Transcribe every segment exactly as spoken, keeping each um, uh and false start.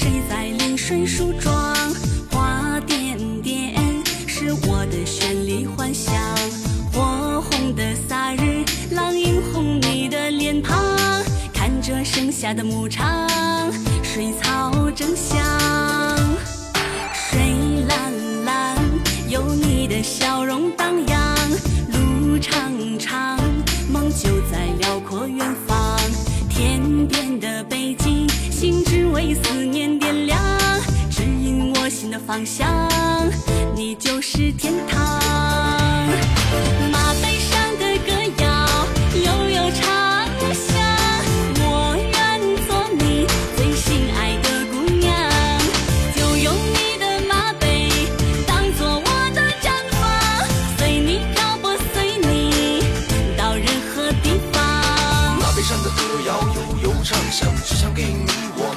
谁在临水梳妆？花点点是我的绚丽幻想，火红的夏日，浪映红你的脸庞。看着盛夏的牧场，水草正香，水蓝蓝，有你的笑容荡漾。路长长，梦就在辽阔远方。天边的北京，心只为思念点亮，指引我心的方向，你就是天堂。马背上的歌谣悠悠长响，我愿做你最心爱的姑娘，就用你的马背当作我的毡房，随你漂泊，随你到任何地方。马背上的歌谣悠悠长响，只想给你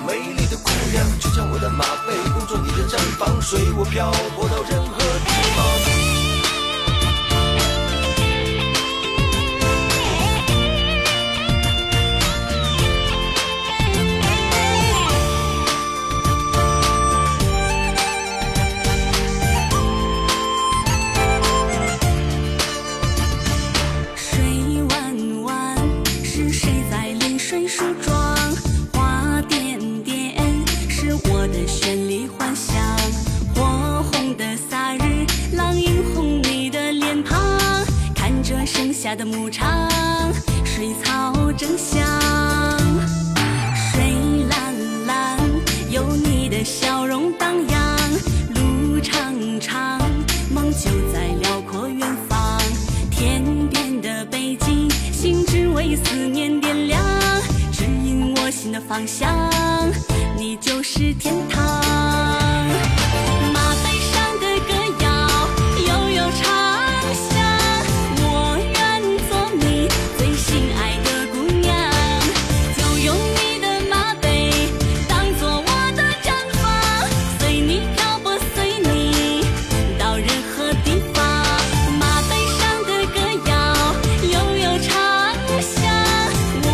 美丽的姑娘，就像我的马背，工作你的绽放，随我漂泊到任何地方。水弯弯，是谁在临水梳妆？绚丽幻想，火红的夏日，浪映红你的脸庞。看着盛夏的牧场，水草正香，水蓝蓝，有你的笑容荡漾。路长长，梦就在辽阔远方。天边的北京，心只为思念点亮，指引我心的方向，你就是天堂。马背上的歌谣悠悠长响，我愿做你最心爱的姑娘，就用你的马背当作我的毡房，随你漂泊，随你到任何地方。马背上的歌谣悠悠长响，我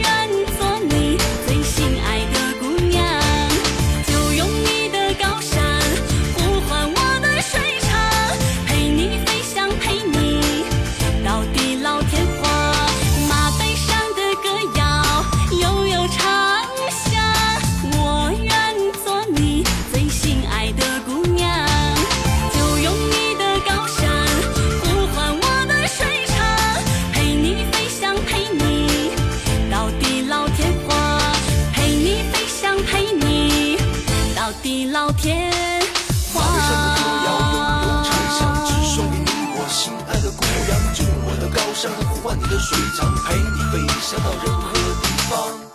愿做你最心爱的姑娘，地老天荒。马背上的歌谣悠悠长响，只送给你我心爱的姑娘，就用我的高山呼唤你的水长，陪你飞翔到任何地方。